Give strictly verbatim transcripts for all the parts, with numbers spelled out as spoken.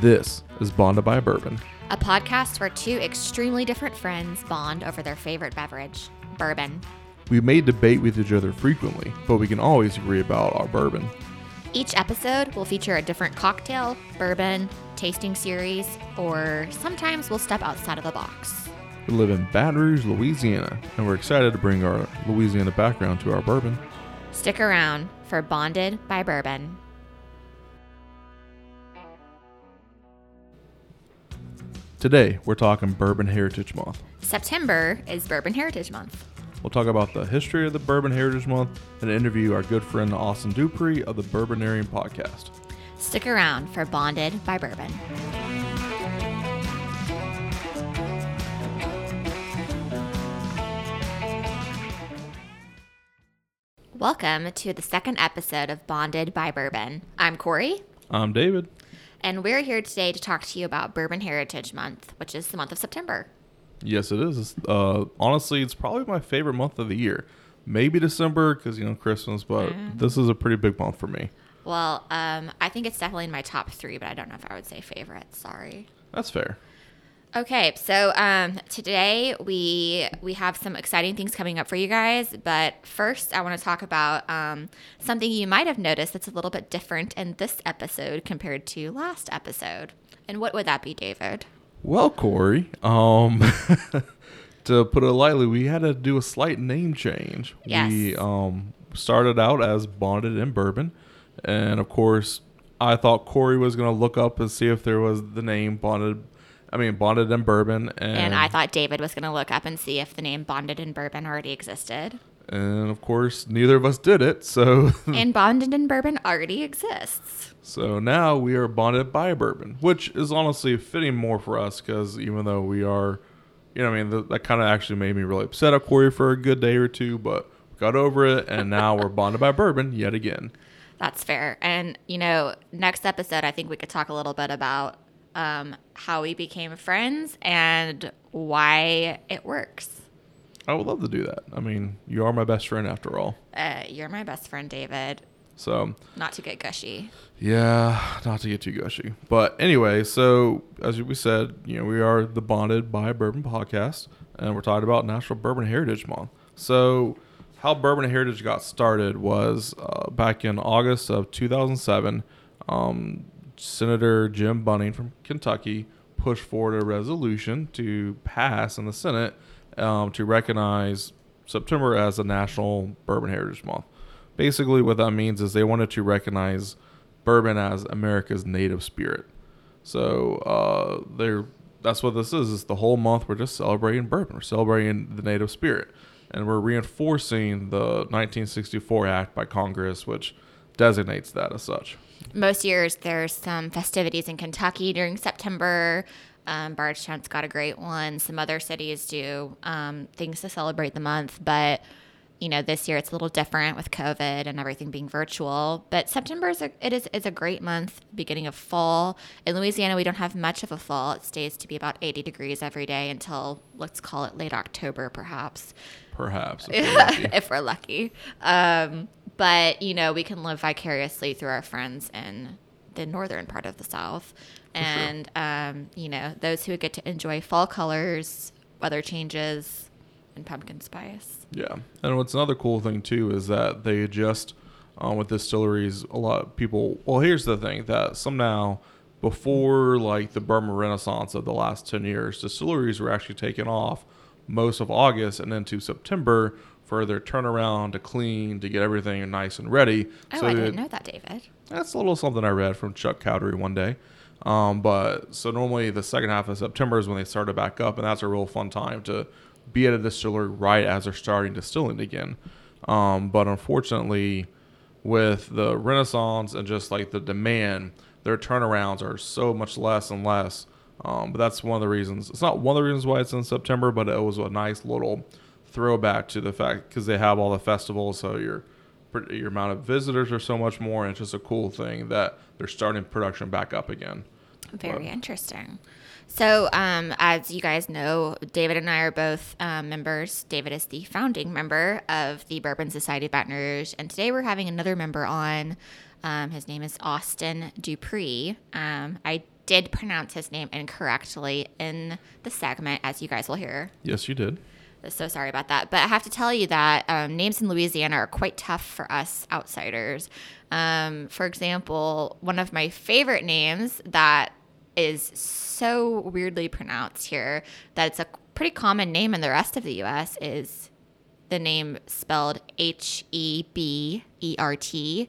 This is Bonded by Bourbon, a podcast where two extremely different friends bond over their favorite beverage, bourbon. We may debate with each other frequently, but we can always agree about our bourbon. Each episode will feature a different cocktail, bourbon, tasting series, or sometimes we'll step outside of the box. We live in Baton Rouge, Louisiana, and we're excited to bring our Louisiana background to our bourbon. Stick around for Bonded by Bourbon. Today, we're talking Bourbon Heritage Month. September is Bourbon Heritage Month. We'll talk about the history of the Bourbon Heritage Month and interview our good friend Austin Dupree of the Bourboneerian Podcast. Stick around for Bonded by Bourbon. Welcome to the second episode of Bonded by Bourbon. I'm Corey. I'm David. And we're here today to talk to you about Bourbon Heritage Month, which is the month of September. Yes, it is. Uh, honestly, it's probably my favorite month of the year. Maybe December because, you know, Christmas, but mm. this is a pretty big month for me. Well, um, I think it's definitely in my top three, but I don't know if I would say favorite. Sorry. That's fair. Okay, so um, today we we have some exciting things coming up for you guys, but first I want to talk about um, something you might have noticed that's a little bit different in this episode compared to last episode. And what would that be, David? Well, Corey, um, to put it lightly, we had to do a slight name change. Yes. We um, started out as Bonded in Bourbon, and of course, I thought Corey was going to look up and see if there was the name Bonded I mean, Bonded in Bourbon. And, and I thought David was going to look up and see if the name Bonded in Bourbon already existed. And, of course, neither of us did it, so... And Bonded in Bourbon already exists. So now we are Bonded by Bourbon, which is honestly fitting more for us because even though we are... You know, I mean, th- that kind of actually made me really upset at Corey for a good day or two, but we got over it, and now we're Bonded by Bourbon yet again. That's fair. And, you know, next episode, I think we could talk a little bit about... Um, how we became friends and why it works. I would love to do that. I mean, you are my best friend after all. Uh, you're my best friend, David. So not to get gushy. Yeah, not to get too gushy. But anyway, so as we said, you know, we are the Bonded by Bourbon Podcast, and we're talking about National Bourbon Heritage Month. So how Bourbon Heritage got started was uh, back in August of two thousand seven. Um, Senator Jim Bunning from Kentucky pushed forward a resolution to pass in the Senate um, to recognize September as a National Bourbon Heritage Month. Basically, what that means is they wanted to recognize bourbon as America's native spirit. So uh, they're, that's what this is. It's the whole month we're just celebrating bourbon. We're celebrating the native spirit. And we're reinforcing the nineteen sixty-four Act by Congress, which designates that as such. Most years, there's some festivities in Kentucky during September. Um, Bardstown's got a great one. Some other cities do um, things to celebrate the month. But, you know, this year it's a little different with COVID and everything being virtual. But September is a, it is, is a great month, beginning of fall. In Louisiana, we don't have much of a fall. It stays to be about eighty degrees every day until, let's call it late October, perhaps. Perhaps. If we're lucky. Um But, you know, we can live vicariously through our friends in the northern part of the South. And, sure. um, you know, those who get to enjoy fall colors, weather changes, and pumpkin spice. Yeah. And what's another cool thing, too, is that they adjust um, with distilleries. A lot of people – well, here's the thing, that somehow before, like, the bourbon renaissance of the last ten years, distilleries were actually taken off most of August and into September – for their turnaround to clean, to get everything nice and ready. Oh, so I didn't it, know that, David. That's a little something I read from Chuck Cowdery one day. Um, but so normally the second half of September is when they started back up, and that's a real fun time to be at a distillery right as they're starting distilling again. Um, but unfortunately, with the Renaissance and just like the demand, their turnarounds are so much less and less. Um, but that's one of the reasons. It's not one of the reasons why it's in September, but it was a nice little throwback to the fact because they have all the festivals, so your your amount of visitors are so much more, and it's just a cool thing that they're starting production back up again. Very but. Interesting. So um, as you guys know, David and I are both um, members. David is the founding member of the Bourbon Society of Baton Rouge, and today we're having another member on. Um, his name is Austin Dupree. Um, I did pronounce his name incorrectly in the segment, as you guys will hear. Yes, you did. So sorry about that. But I have to tell you that um, names in Louisiana are quite tough for us outsiders. Um, for example, one of my favorite names that is so weirdly pronounced here that it's a pretty common name in the rest of the U S is the name spelled H E B E R T,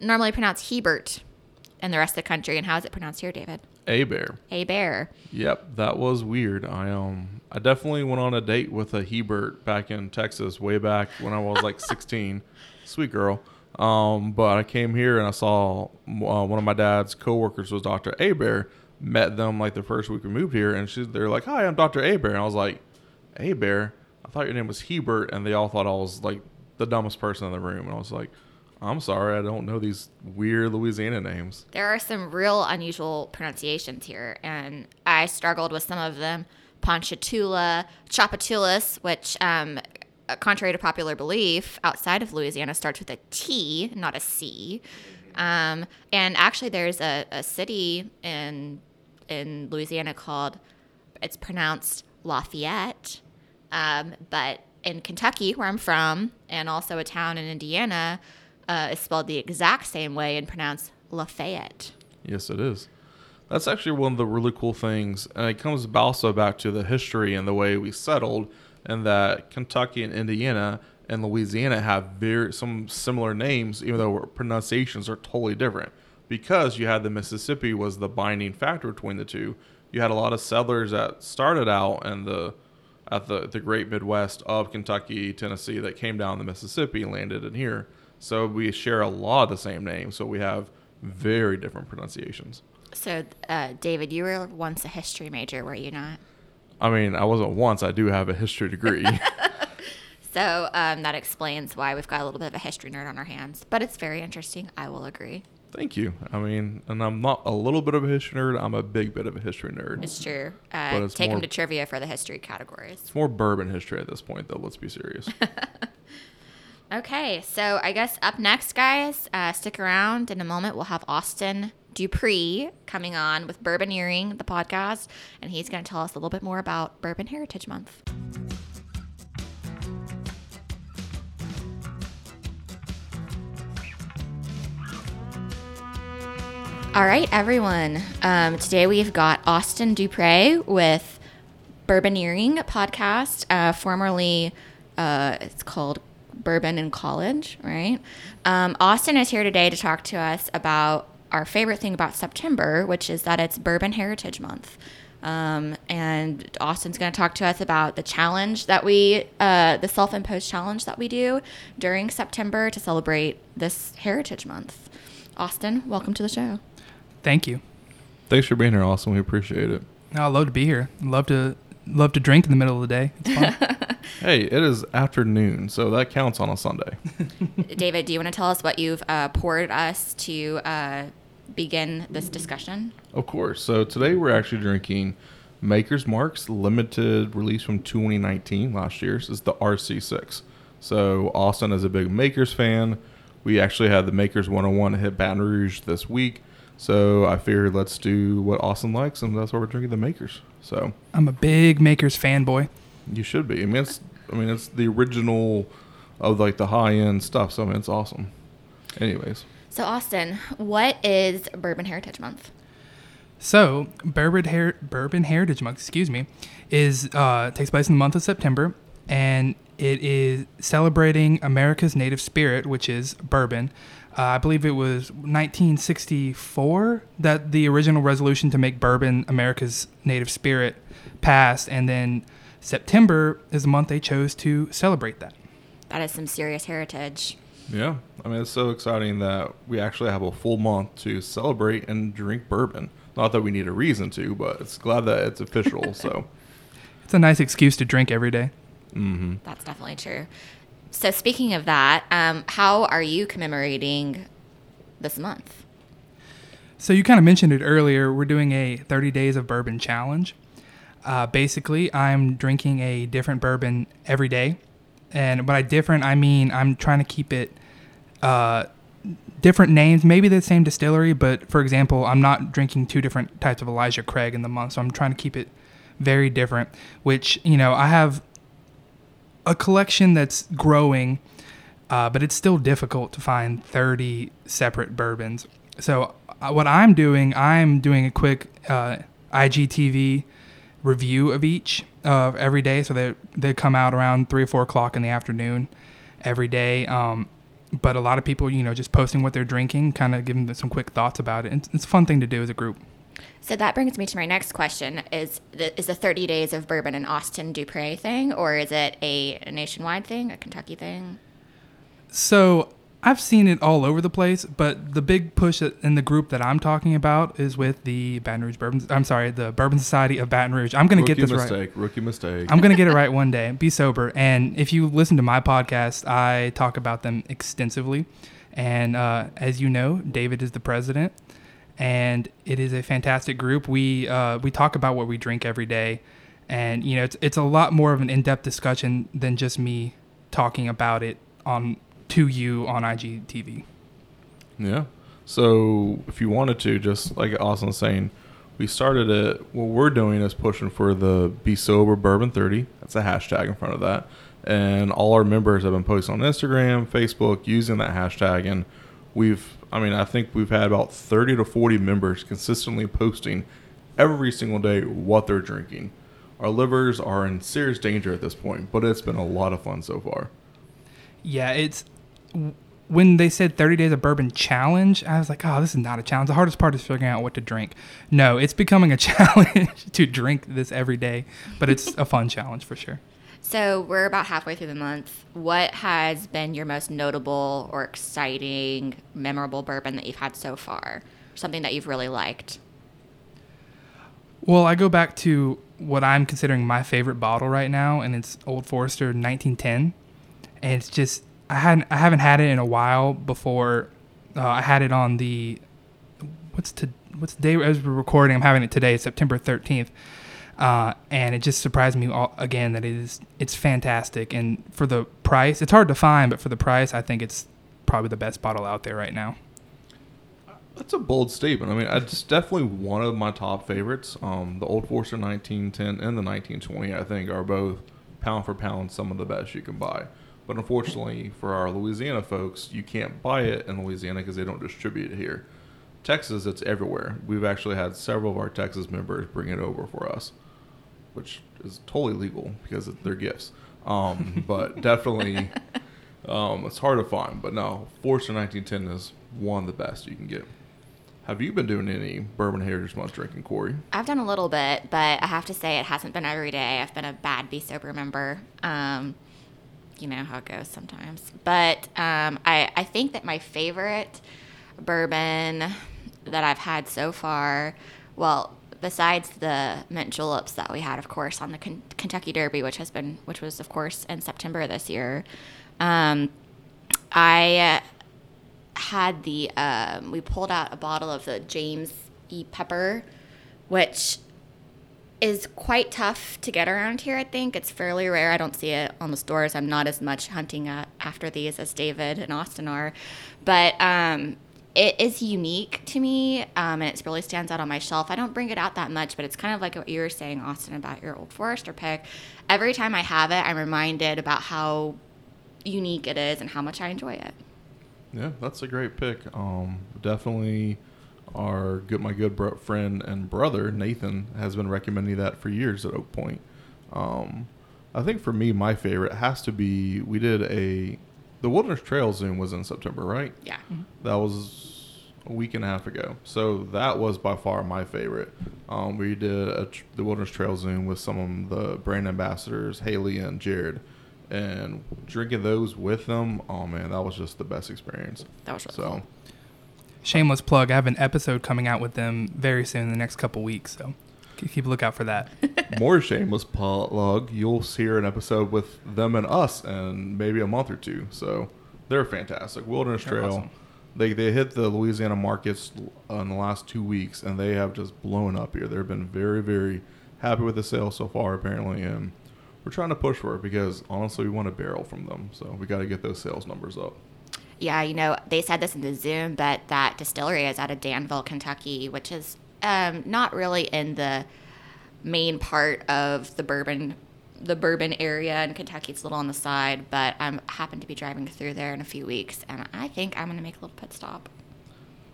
normally pronounced Hebert in the rest of the country. And how is it pronounced here, David? Hebert. Hebert. Yep, that was weird. I um, I definitely went on a date with a Hebert back in Texas way back when I was like sixteen. Sweet girl. Um, but I came here and I saw uh, one of my dad's coworkers was Doctor Hebert. Met them like the first week we moved here, and she's they're like, "Hi, I'm Doctor Hebert." And I was like, "Hebert? I thought your name was Hebert." And they all thought I was like the dumbest person in the room. And I was like, I'm sorry, I don't know these weird Louisiana names. There are some real unusual pronunciations here, and I struggled with some of them. Ponchatoula, Chapatoulas, which, um, contrary to popular belief, outside of Louisiana starts with a T, not a C. Um, and actually, there's a, a city in in Louisiana called, it's pronounced Lafayette, um, but in Kentucky, where I'm from, and also a town in Indiana, Uh, is spelled the exact same way and pronounced Lafayette. Yes, it is. That's actually one of the really cool things. And it comes also back to the history and the way we settled, and that Kentucky and Indiana and Louisiana have very some similar names, even though pronunciations are totally different. Because you had the Mississippi was the binding factor between the two. You had a lot of settlers that started out in the at the, the great Midwest of Kentucky, Tennessee, that came down the Mississippi and landed in here. So we share a lot of the same names, so we have very different pronunciations. So, uh, David, you were once a history major, were you not? I mean, I wasn't once. I do have a history degree. So um, that explains why we've got a little bit of a history nerd on our hands. But it's very interesting. I will agree. Thank you. I mean, and I'm not a little bit of a history nerd. I'm a big bit of a history nerd. It's true. Uh, but it's take more, them to trivia for the history categories. It's more bourbon history at this point, though. Let's be serious. Okay, so I guess up next, guys, uh, stick around. In a moment, we'll have Austin Dupree coming on with Bourboneering, the podcast, and he's going to tell us a little bit more about Bourbon Heritage Month. All right, everyone. Um, today we've got Austin Dupree with Bourboneering podcast, uh, formerly uh, it's called Bourbon in College, right? Um, Austin is here today to talk to us about our favorite thing about September, which is that it's Bourbon Heritage Month. Um, and Austin's going to talk to us about the challenge that we, uh, the self-imposed challenge that we do during September to celebrate this Heritage Month. Austin, welcome to the show. Thank you. Thanks for being here, Austin. We appreciate it. I love to be here. I love to love to drink in the middle of the day. It's fun. Hey, it is afternoon, so that counts on a Sunday. David, do you want to tell us what you've uh, poured us to uh, begin this discussion? Of course. So today we're actually drinking Maker's Mark's limited release from twenty nineteen, last year's. It's the R C six. So Austin is a big Maker's fan. We actually had the Maker's one oh one hit Baton Rouge this week. So I figured let's do what Austin likes, and that's why we're drinking the Maker's. So I'm a big Maker's fanboy. You should be. I mean, it's, I mean, it's the original of, like, the high-end stuff, so I mean, it's awesome. Anyways. So, Austin, what is Bourbon Heritage Month? So, Bourbon, Her- Bourbon Heritage Month, excuse me, is uh, takes place in the month of September, and it is celebrating America's native spirit, which is bourbon. Uh, I believe it was nineteen sixty-four that the original resolution to make bourbon America's native spirit passed, and then September is the month they chose to celebrate that. That is some serious heritage. Yeah. I mean, it's so exciting that we actually have a full month to celebrate and drink bourbon. Not that we need a reason to, but it's glad that it's official. So it's a nice excuse to drink every day. Mm-hmm. That's definitely true. So speaking of that, um, how are you commemorating this month? So you kind of mentioned it earlier. We're doing a thirty Days of Bourbon Challenge. Uh, basically, I'm drinking a different bourbon every day. And by different, I mean I'm trying to keep it uh, different names, maybe the same distillery, but for example, I'm not drinking two different types of Elijah Craig in the month, so I'm trying to keep it very different, which, you know, I have a collection that's growing, uh, but it's still difficult to find thirty separate bourbons. So uh, what I'm doing, I'm doing a quick uh, I G T V review of each of uh, every day. So they they come out around three or four o'clock in the afternoon every day. Um, but a lot of people, you know, just posting what they're drinking, kind of giving them some quick thoughts about it. And it's a fun thing to do as a group. So that brings me to my next question: Is the, is the thirty days of bourbon an Austin Dupree thing, or is it a, a nationwide thing, a Kentucky thing? So I've seen it all over the place, but the big push in the group that I'm talking about is with the Baton Rouge Bourbon. I'm sorry, the Bourbon Society of Baton Rouge. I'm going to get this mistake, right. Rookie mistake. Rookie mistake. I'm going to get it right one day. Be sober. And if you listen to my podcast, I talk about them extensively. And uh, as you know, David is the president, and it is a fantastic group. We uh, we talk about what we drink every day, and you know, it's it's a lot more of an in-depth discussion than just me talking about it on. To you on I G T V. Yeah. So if you wanted to, just like Austin was saying, we started it. What we're doing is pushing for the Be Sober Bourbon thirty. That's a hashtag in front of that. And all our members have been posting on Instagram, Facebook, using that hashtag. And we've, I mean, I think we've had about thirty to forty members consistently posting every single day what they're drinking. Our livers are in serious danger at this point, but it's been a lot of fun so far. Yeah, it's... When they said thirty days of bourbon challenge, I was like, oh, this is not a challenge. The hardest part is figuring out what to drink. No, it's becoming a challenge to drink this every day, but it's a fun challenge for sure. So we're about halfway through the month. What has been your most notable or exciting, memorable bourbon that you've had so far? Something that you've really liked? Well, I go back to what I'm considering my favorite bottle right now, and it's Old Forester nineteen ten. And it's just... I hadn't, I haven't had it in a while. Before uh, I had it on the what's to what's the day as we're recording. I'm having it today, September thirteenth, uh, and it just surprised me all, again that it is it's fantastic. And for the price, it's hard to find, but for the price, I think it's probably the best bottle out there right now. That's a bold statement. I mean, it's definitely one of my top favorites. Um, the Old Forester nineteen ten and the nineteen twenty, I think, are both pound for pound some of the best you can buy. But unfortunately for our Louisiana folks, you can't buy it in Louisiana because they don't distribute it here. Texas, it's everywhere. We've actually had several of our Texas members bring it over for us, which is totally legal because they're gifts. Um, but definitely, um, it's hard to find. But no, Forester nineteen ten is one of the best you can get. Have you been doing any Bourbon Heritage Month drinking, Corey? I've done a little bit, but I have to say it hasn't been every day. I've been a bad Be Sober member. Um You know how it goes sometimes. But um, I, I think that my favorite bourbon that I've had so far, well, besides the mint juleps that we had, of course, on the K- Kentucky Derby, which has been, which was, of course, in September this year, um, I had the, um, we pulled out a bottle of the James E Pepper, which is quite tough to get around here, I think. It's fairly rare. I don't see it on the stores. I'm not as much hunting after these as David and Austin are. But um, it is unique to me, um, and it really stands out on my shelf. I don't bring it out that much, but it's kind of like what you were saying, Austin, about your Old Forester pick. Every time I have it, I'm reminded about how unique it is and how much I enjoy it. Yeah, that's a great pick. Um, definitely... Our good, my good bro- friend and brother Nathan has been recommending that for years at Oak Point. Um, I think for me, my favorite has to be we did a the Wilderness Trail Zoom was in September, right? Yeah, mm-hmm. That was a week and a half ago. So that was by far my favorite. Um, we did a tr- the Wilderness Trail Zoom with some of the brand ambassadors, Haley and Jared, and drinking those with them. Oh man, that was just the best experience. That was really so. Cool. Shameless plug, I have an episode coming out with them very soon in the next couple weeks, so keep a lookout for that. More shameless plug, you'll hear an episode with them and us in maybe a month or two, so they're fantastic. Wilderness Trail, awesome. they they hit the Louisiana markets in the last two weeks, and they have just blown up here. They've been very, very happy with the sale so far, apparently, and we're trying to push for it because, honestly, we want to barrel from them, so we got to get those sales numbers up. yeah, you know, they said this in the Zoom, but that distillery is out of Danville, Kentucky, which is um, not really in the main part of the bourbon the bourbon area in Kentucky. It's a little on the side, but I um, happen to be driving through there in a few weeks, and I think I'm going to make a little pit stop.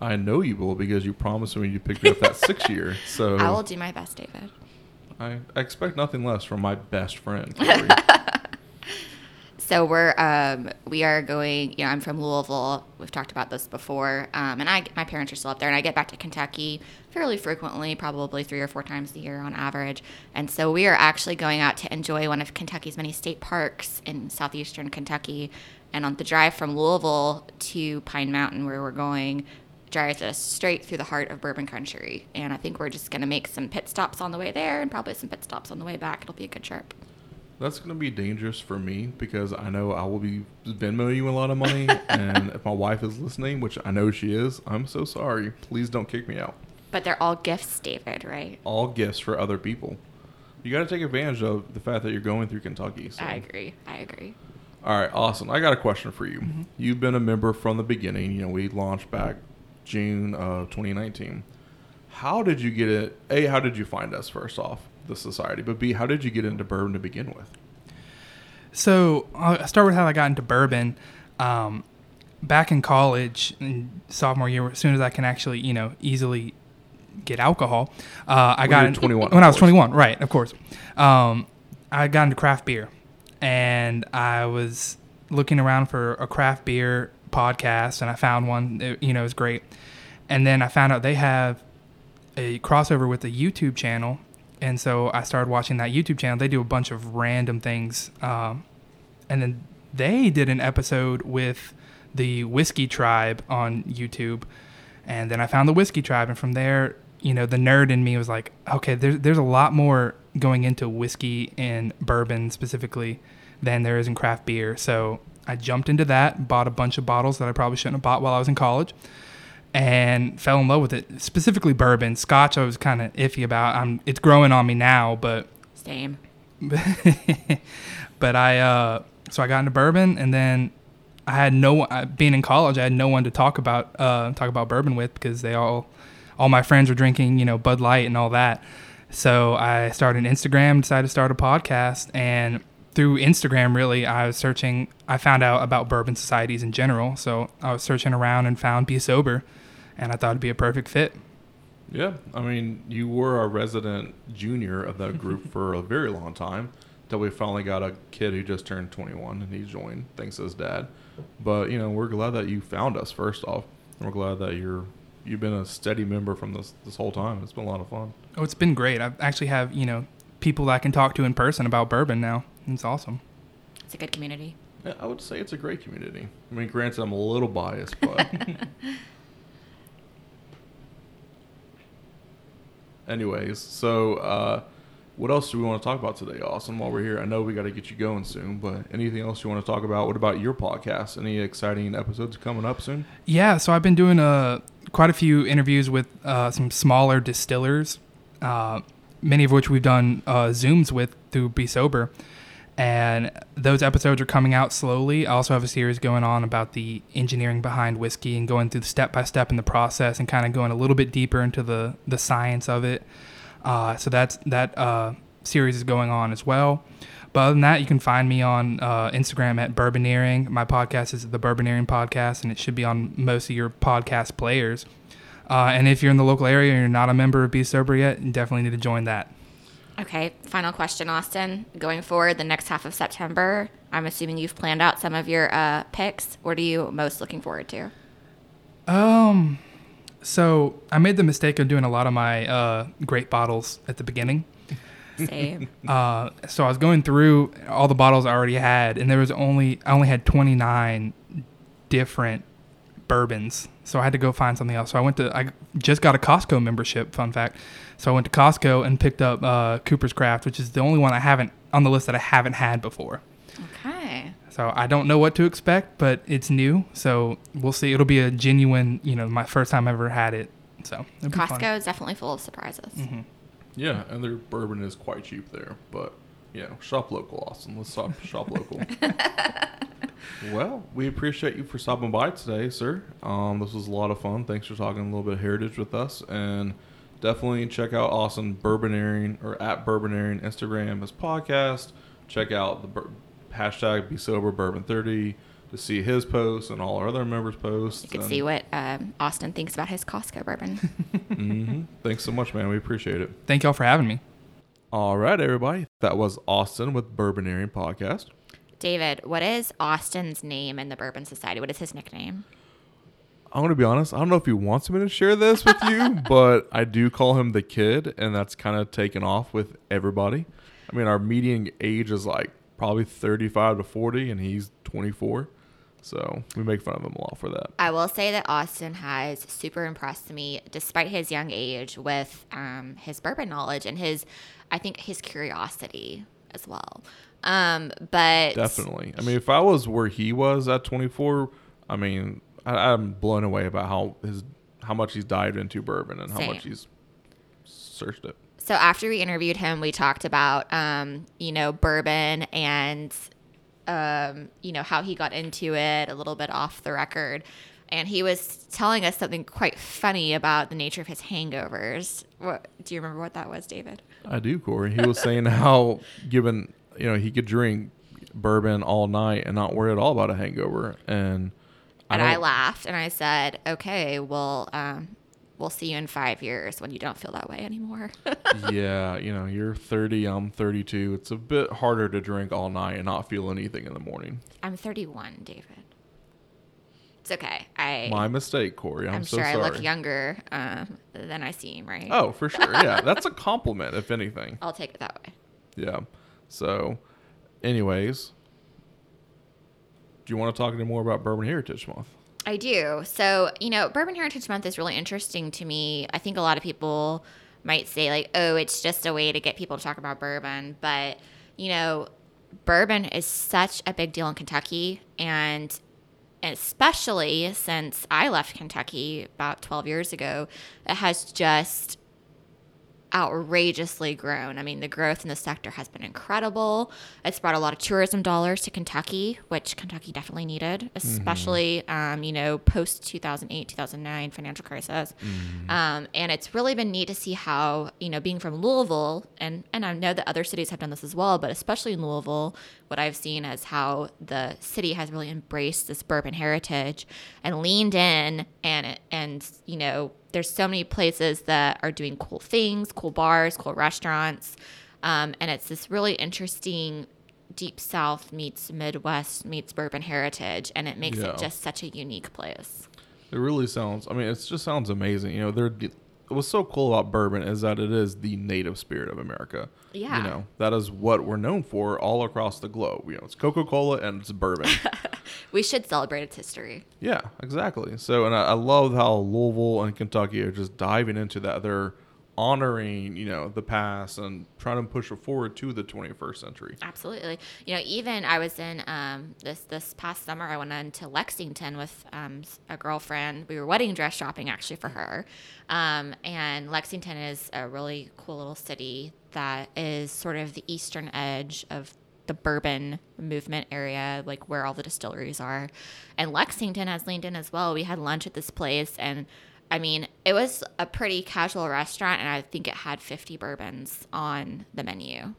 I know you will, because you promised me you picked up that six year. So I will do my best, David. I expect nothing less from my best friend. So we're um, we are going. You know, I'm from Louisville. We've talked about this before, um, and I my parents are still up there, and I get back to Kentucky fairly frequently, probably three or four times a year on average. And so we are actually going out to enjoy one of Kentucky's many state parks in southeastern Kentucky. And on the drive from Louisville to Pine Mountain, where we're going, drives us straight through the heart of bourbon country. And I think we're just going to make some pit stops on the way there and probably some pit stops on the way back. It'll be a good trip. That's going to be dangerous for me, because I know I will be Venmoing you a lot of money. And if my wife is listening, which I know she is, I'm so sorry. Please don't kick me out. But they're all gifts, David, right? All gifts for other people. You got to take advantage of the fact that you're going through Kentucky. So. I agree. I agree. All right. Awesome. I got a question for you. Mm-hmm. You've been a member from the beginning. You know, we launched back June of twenty nineteen. How did you get it? A, how did you find us, first off, the society? But B, how did you get into bourbon to begin with? So I'll start with how I got into bourbon. Um, back in college, in sophomore year, as soon as I can actually, you know, easily get alcohol, uh, I when got into twenty-one. When I was twenty-one, right? Of course, um, I got into craft beer, and I was looking around for a craft beer podcast, and I found one. It, you know, it was great. And then I found out they have a crossover with a YouTube channel, and so I started watching that YouTube channel. They do a bunch of random things, um, and then they did an episode with the Whiskey Tribe on YouTube, and then I found the Whiskey Tribe, and from there, you know, the nerd in me was like, okay, there's there's a lot more going into whiskey and bourbon specifically than there is in craft beer. So I jumped into that, bought a bunch of bottles that I probably shouldn't have bought while I was in college, and fell in love with it, specifically bourbon. Scotch I was kind of iffy about. I'm, it's growing on me now, but... Same. But I... Uh, so I got into bourbon, and then I had no... Being in college, I had no one to talk about uh, talk about bourbon with, because they all... All my friends were drinking, you know, Bud Light and all that. So I started Instagram, decided to start a podcast, and... Through Instagram, really, I was searching. I found out about bourbon societies in general, so I was searching around and found Be Sober, and I thought it'd be a perfect fit. Yeah, I mean, you were a resident junior of that group for a very long time, till we finally got a kid who just turned twenty-one, and he joined, thanks to his dad. But, you know, we're glad that you found us, first off, and we're glad that you're... You've been a steady member from this this whole time. It's been a lot of fun. Oh, it's been great. I actually have, you know, people that I can talk to in person about bourbon now. It's awesome. It's a good community. Yeah, I would say it's a great community. I mean, granted, I'm a little biased, but... Anyways, so uh, what else do we want to talk about today, Austin, while we're here? I know we got to get you going soon, but anything else you want to talk about? What about your podcast? Any exciting episodes coming up soon? Yeah, so I've been doing uh, quite a few interviews with uh, some smaller distillers, uh, many of which we've done uh, Zooms with through Be Sober. And those episodes are coming out slowly. I also have a series going on about the engineering behind whiskey and going through step-by-step in the process and kind of going a little bit deeper into the, the science of it. Uh, so that's that uh, series is going on as well. But other than that, you can find me on uh, Instagram at Bourboneering. My podcast is the Bourboneerian Podcast, and it should be on most of your podcast players. Uh, and if you're in the local area and you're not a member of Be Sober yet, you definitely need to join that. Okay, final question, Austin. Going forward, the next half of September, I'm assuming you've planned out some of your uh, picks. What are you most looking forward to? Um, so I made the mistake of doing a lot of my uh, grape bottles at the beginning. Same. uh, so I was going through all the bottles I already had, and there was only I only had twenty-nine different bourbons. So I had to go find something else. So I went to, I just got a Costco membership, fun fact. So I went to Costco and picked up uh, Cooper's Craft, which is the only one I haven't, on the list that I haven't had before. Okay. So I don't know what to expect, but it's new. So we'll see. It'll be a genuine, you know, my first time I ever had it. So Costco is definitely full of surprises. Mm-hmm. Yeah. And their bourbon is quite cheap there. But, you know, shop local, Austin. Let's shop, shop local. Well, we appreciate you for stopping by today, sir. Um, this was a lot of fun. Thanks for talking a little bit of heritage with us. And definitely check out Austin Bourboneerian or at Bourboneerian Instagram as podcast. Check out the bur- hashtag Be Sober Bourbon thirty to see his posts and all our other members' posts. You can and see what um, Austin thinks about his Costco bourbon. Mm-hmm. Thanks so much, man. We appreciate it. Thank y'all for having me. All right, everybody. That was Austin with Bourboneerian Podcast. David, what is Austin's name in the Bourbon Society? What is his nickname? I'm going to be honest. I don't know if he wants me to share this with you, but I do call him the kid, and that's kind of taken off with everybody. I mean, our median age is like probably thirty-five to forty, and he's twenty-four. So we make fun of him a lot for that. I will say that Austin has super impressed me, despite his young age, with um, his bourbon knowledge and his, I think, his curiosity as well. Um, but definitely. I mean, if I was where he was at twenty-four, I mean, I, I'm blown away about how his how much he's dived into bourbon and how Same. much he's searched it. So after we interviewed him, we talked about um, you know, bourbon and um, you know, how he got into it a little bit off the record. And he was telling us something quite funny about the nature of his hangovers. What, do you remember what that was, David? I do, Corey. He was saying how given, you know, he could drink bourbon all night and not worry at all about a hangover. And I, and I laughed and I said, okay, well, um, we'll see you in five years when you don't feel that way anymore. Yeah. You know, you're thirty, I'm thirty-two. It's a bit harder to drink all night and not feel anything in the morning. I'm thirty-one, David. It's okay. I My mistake, Corey. I'm, I'm so sure sorry. I look younger um, than I seem, right? Oh, for sure. Yeah. That's a compliment, if anything. I'll take it that way. Yeah. So, anyways, do you want to talk any more about Bourbon Heritage Month? I do. So, you know, Bourbon Heritage Month is really interesting to me. I think a lot of people might say, like, oh, it's just a way to get people to talk about bourbon. But, you know, bourbon is such a big deal in Kentucky, and especially since I left Kentucky about twelve years ago, it has just outrageously grown. I mean, the growth in the sector has been incredible. It's brought a lot of tourism dollars to Kentucky, which Kentucky definitely needed, especially, mm-hmm. um, you know, post two thousand eight, two thousand nine financial crisis. Mm-hmm. Um, and it's really been neat to see how, you know, being from Louisville, and, and I know that other cities have done this as well, but especially in Louisville, what I've seen is how the city has really embraced this bourbon heritage and leaned in, and, and you know, there's so many places that are doing cool things, cool bars, cool restaurants. Um, and it's this really interesting Deep South meets Midwest meets bourbon heritage. And it makes yeah. it just such a unique place. It really sounds, I mean, it just sounds amazing. You know, there, what's so cool about bourbon is that it is the native spirit of America. Yeah. You know, that is what we're known for all across the globe. You know, it's Coca-Cola and it's bourbon. We should celebrate its history. Yeah, exactly. So, and I, I love how Louisville and Kentucky are just diving into that. They're honoring, you know, the past and trying to push it forward to the twenty-first century. Absolutely. You know, even I was in um, this this past summer, I went on to Lexington with um, a girlfriend. We were wedding dress shopping, actually, for her. Um, and Lexington is a really cool little city that is sort of the eastern edge of the bourbon movement area, like where all the distilleries are. And Lexington has leaned in as well. We had lunch at this place, and I mean, it was a pretty casual restaurant, and I think it had fifty bourbons on the menu.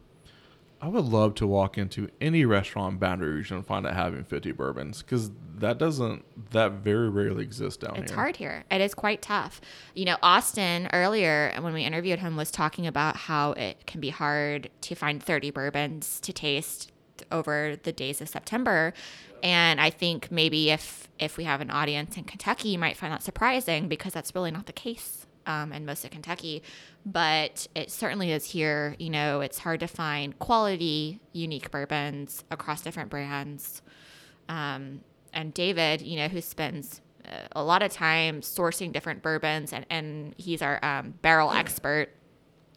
I would love to walk into any restaurant in Baton Rouge and find it having fifty bourbons, because that doesn't, that very rarely exists down it's here. It's hard here. It is quite tough. You know, Austin earlier, when we interviewed him, was talking about how it can be hard to find thirty bourbons to taste over the days of September. And I think maybe if, if we have an audience in Kentucky, you might find that surprising, because that's really not the case. Um, and most of Kentucky, but it certainly is here. You know, it's hard to find quality, unique bourbons across different brands. Um, and David, you know, who spends a lot of time sourcing different bourbons, and, and he's our um, barrel expert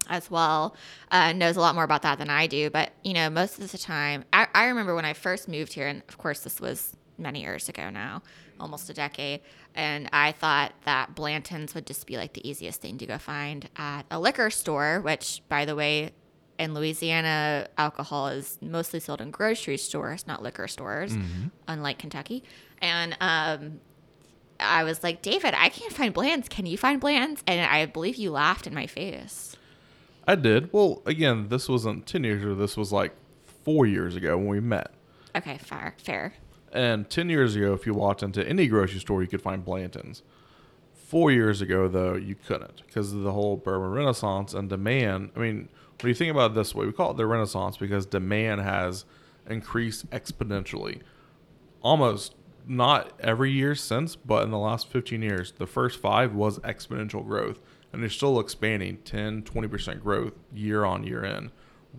as well, uh, knows a lot more about that than I do. But, you know, most of the time, I, I remember when I first moved here, and of course this was many years ago now, almost a decade, and I thought that Blanton's would just be like the easiest thing to go find at a liquor store, which, by the way, in Louisiana, alcohol is mostly sold in grocery stores, not liquor stores, mm-hmm. unlike Kentucky. And um, I was like, David, I can't find Bland's. Can you find Bland's? And I believe you laughed in my face. I did. Well, again, this wasn't ten years ago. This was like four years ago when we met. Okay, fair. Fair. And ten years ago, if you walked into any grocery store, you could find Blanton's. Four years ago, though, you couldn't because of the whole bourbon renaissance and demand. I mean, when you think about it this way, we call it the renaissance because demand has increased exponentially. Almost not every year since, but in the last fifteen years, the first five was exponential growth. And they're still expanding ten, twenty percent growth year on year in.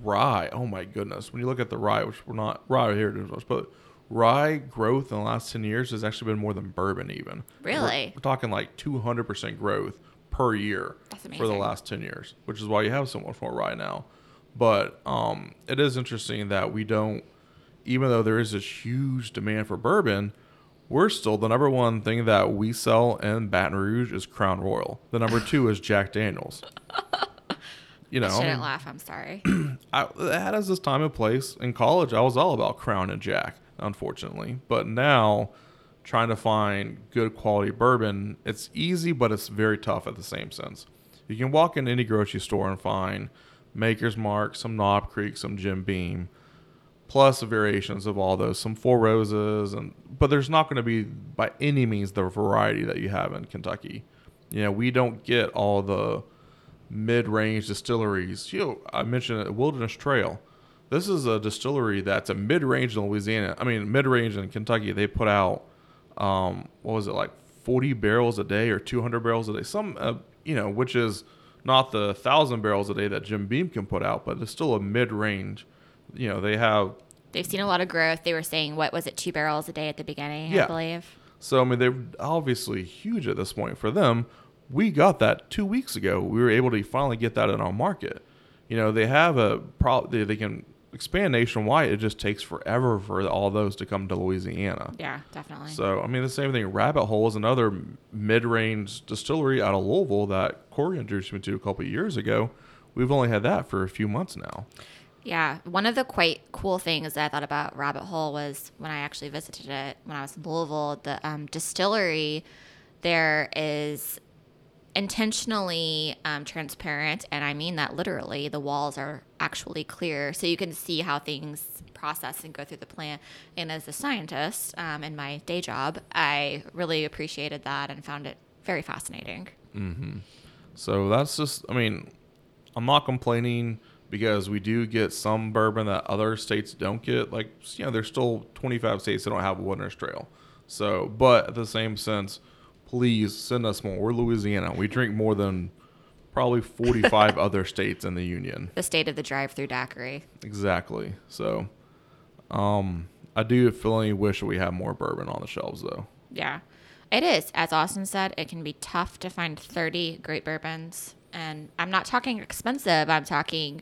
Rye, oh my goodness. When you look at the rye, which we're not, rye here, but rye growth in the last ten years has actually been more than bourbon even. Really? We're, we're talking like two hundred percent growth per year for the last ten years, which is why you have so much more rye now. But um, it is interesting that we don't, even though there is this huge demand for bourbon, we're still the number one thing that we sell in Baton Rouge is Crown Royal. The number two is Jack Daniels. You know, I shouldn't laugh. I'm sorry. I, that is this time and place. In college, I was all about Crown and Jack, unfortunately. But now, trying to find good quality bourbon, it's easy, but it's very tough at the same sense. You can walk in any grocery store and find Maker's Mark, some Knob Creek, some Jim Beam, plus variations of all those, some Four Roses, and but there's not going to be by any means the variety that you have in Kentucky. You know, we don't get all the mid-range distilleries. You know, I mentioned it, Wilderness Trail. This is a distillery that's a mid-range in Louisiana. I mean, mid-range in Kentucky. They put out um, what was it like forty barrels a day or two hundred barrels a day? Some, uh, you know, which is not the thousand barrels a day that Jim Beam can put out, but it's still a mid-range. You know, they have... They've seen a lot of growth. They were saying, what was it, two barrels a day at the beginning, yeah. I believe. So, I mean, they're obviously huge at this point for them. We got that two weeks ago. We were able to finally get that in our market. You know, they have a... Pro- they, they can expand nationwide. It just takes forever for all those to come to Louisiana. Yeah, definitely. So, I mean, the same thing. Rabbit Hole is another mid-range distillery out of Louisville that Corey introduced me to a couple of years ago. We've only had that for a few months now. Yeah. One of the quite cool things that I thought about Rabbit Hole was when I actually visited it when I was in Louisville, the um, distillery there is intentionally um, transparent. And I mean that literally. The walls are actually clear. So you can see how things process and go through the plant. And as a scientist um, in my day job, I really appreciated that and found it very fascinating. Mm-hmm. So that's just, I mean, I'm not complaining. Because we do get some bourbon that other states don't get. Like, you know, there's still twenty-five states that don't have a Wilderness Trail. So, but at the same sense, please send us more. We're Louisiana. We drink more than probably forty-five other states in the union. The state of the drive-through daiquiri. Exactly. So, um, I do feelingly wish we had more bourbon on the shelves, though. Yeah, it is. As Austin said, it can be tough to find thirty great bourbons. And I'm not talking expensive. I'm talking...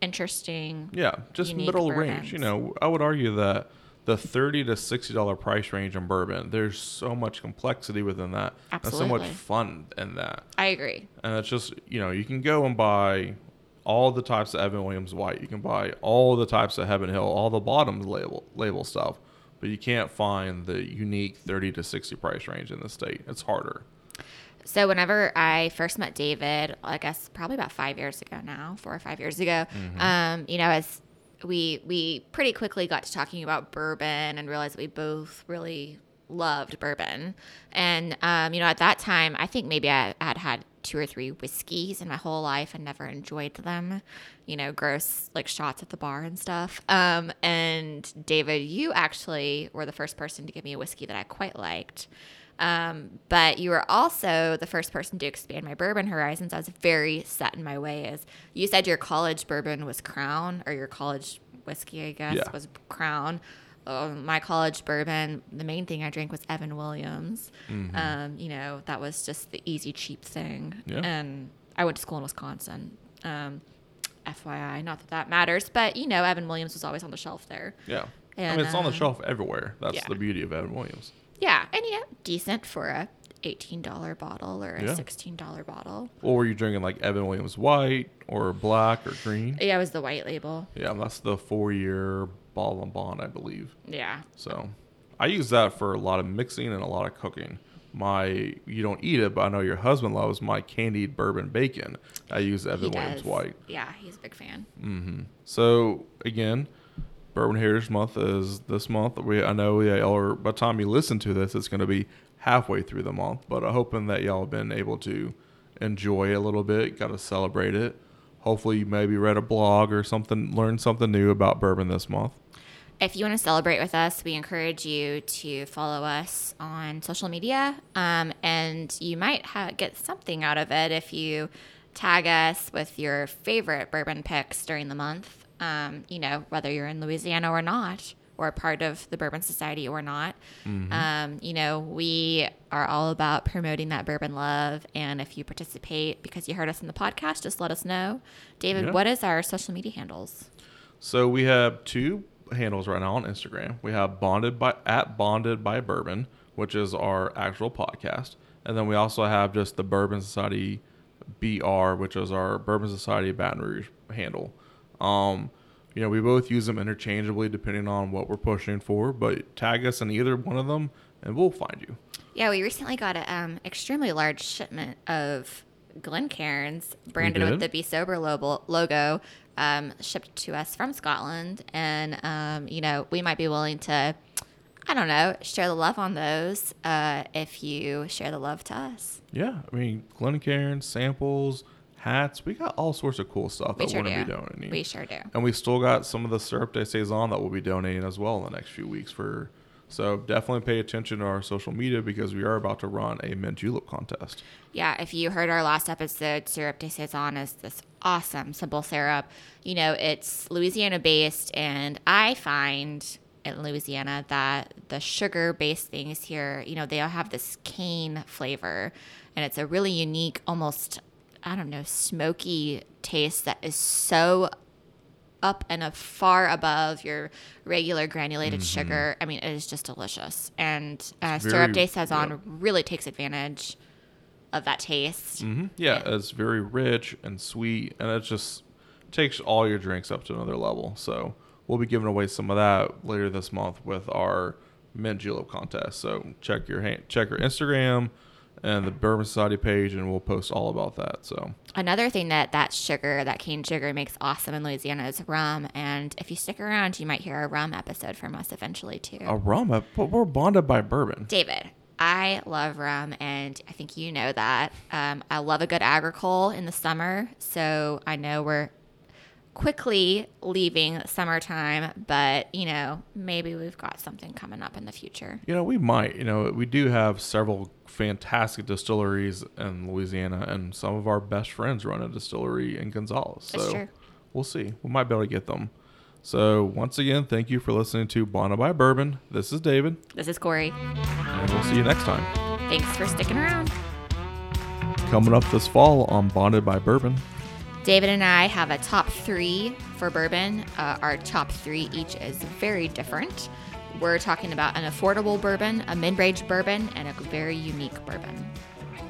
interesting, yeah, just middle bourbons. Range. You know, I would argue that the thirty to sixty dollars price range in bourbon, there's so much complexity within that. Absolutely. There's so much fun in that. I agree. And it's just, you know, you can go and buy all the types of Evan Williams White. You can buy all the types of Heaven Hill, all the bottom label label stuff, but you can't find the unique thirty to sixty price range in the state. It's harder. So whenever I first met David, I guess probably about five years ago now, four or five years ago, mm-hmm. um, you know, as we we pretty quickly got to talking about bourbon and realized we both really loved bourbon. And, um, you know, at that time, I think maybe I had had two or three whiskeys in my whole life and never enjoyed them, you know, gross like shots at the bar and stuff. Um, and David, you actually were the first person to give me a whiskey that I quite liked. Um, but you were also the first person to expand my bourbon horizons. I was very set in my ways. You said your college bourbon was Crown, or your college whiskey, I guess, yeah. was Crown. Um, my college bourbon, the main thing I drank was Evan Williams. Mm-hmm. Um, you know, that was just the easy, cheap thing. Yeah. And I went to school in Wisconsin. Um, F Y I, not that that matters, but you know, Evan Williams was always on the shelf there. Yeah. And, I mean, it's uh, on the shelf everywhere. That's yeah. the beauty of Evan Williams. Yeah, and, you know, decent for a eighteen dollar bottle or a yeah. sixteen dollar bottle. Or were you drinking like Evan Williams white or black or green? Yeah, it was the white label. Yeah, that's the four-year bottle and bond, I believe. Yeah. So I use that for a lot of mixing and a lot of cooking. My, you don't eat it, but I know your husband loves my candied bourbon bacon. I use Evan Williams white. Yeah, he's a big fan. Mm-hmm. So again, Bourbon Heritage Month is this month. We I know yeah, y'all are, by the time you listen to this, it's going to be halfway through the month, but I'm hoping that y'all have been able to enjoy a little bit, got to celebrate it. Hopefully you maybe read a blog or something, learned something new about bourbon this month. If you want to celebrate with us, we encourage you to follow us on social media, um, and you might ha- get something out of it if you tag us with your favorite bourbon picks during the month, um, you know, whether you're in Louisiana or not, or part of the Bourbon Society or not. Mm-hmm. Um, you know, we are all about promoting that bourbon love, and if you participate because you heard us in the podcast, just let us know. David, yeah. What is our social media handles? So we have two handles right now on Instagram. We have Bonded by at Bonded by Bourbon, which is our actual podcast, and then we also have just the Bourbon Society B R, which is our Bourbon Society Baton Rouge handle. Um, you know, we both use them interchangeably depending on what we're pushing for, but tag us in either one of them, and we'll find you. Yeah, we recently got an um, extremely large shipment of Glencairns branded with the Be Sober logo. Um, shipped to us from Scotland, and um, you know, we might be willing to, I don't know, share the love on those uh, if you share the love to us. Yeah, I mean, Glencairn samples, hats, we got all sorts of cool stuff we that sure we're gonna do. be donating. We sure do, and we still got some of the Sirop de Saison that we'll be donating as well in the next few weeks. For so definitely pay attention to our social media because we are about to run a mint julep contest. Yeah, if you heard our last episode, Sirop de Saison is this awesome simple syrup. You know, it's Louisiana based, and I find in Louisiana that the sugar based things here, you know, they all have this cane flavor, and it's a really unique, almost, I don't know, smoky taste that is so up and up far above your regular granulated mm-hmm. sugar. I mean, it is just delicious, and uh, Sirop de Saison yep. really takes advantage of that taste. Mm-hmm. Yeah, and it's very rich and sweet, and it just takes all your drinks up to another level. So we'll be giving away some of that later this month with our mint julep contest. So check your hand, check your Instagram and the Bourbon Society page, and we'll post all about that. So another thing that that sugar, that cane sugar, makes awesome in Louisiana is rum. And if you stick around, you might hear a rum episode from us eventually too. A rum? But we're bonded by bourbon. David, I love rum, and I think you know that. Um, I love a good agricole in the summer, so I know we're quickly leaving summertime, but, you know, maybe we've got something coming up in the future. You know, we might. You know, we do have several fantastic distilleries in Louisiana, and some of our best friends run a distillery in Gonzales. So That's true. We'll see. We might be able to get them. So, once again, thank you for listening to Bonded by Bourbon. This is David. This is Corey. And we'll see you next time. Thanks for sticking around. Coming up this fall on Bonded by Bourbon, David and I have a top three for bourbon. Uh, our top three each is very different. We're talking about an affordable bourbon, a mid-range bourbon, and a very unique bourbon.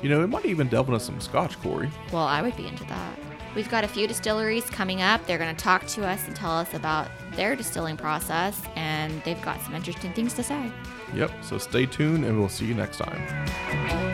You know, it might even delve into some scotch, Corey. Well, I would be into that. We've got a few distilleries coming up. They're going to talk to us and tell us about their distilling process, and they've got some interesting things to say. Yep, so stay tuned, and we'll see you next time.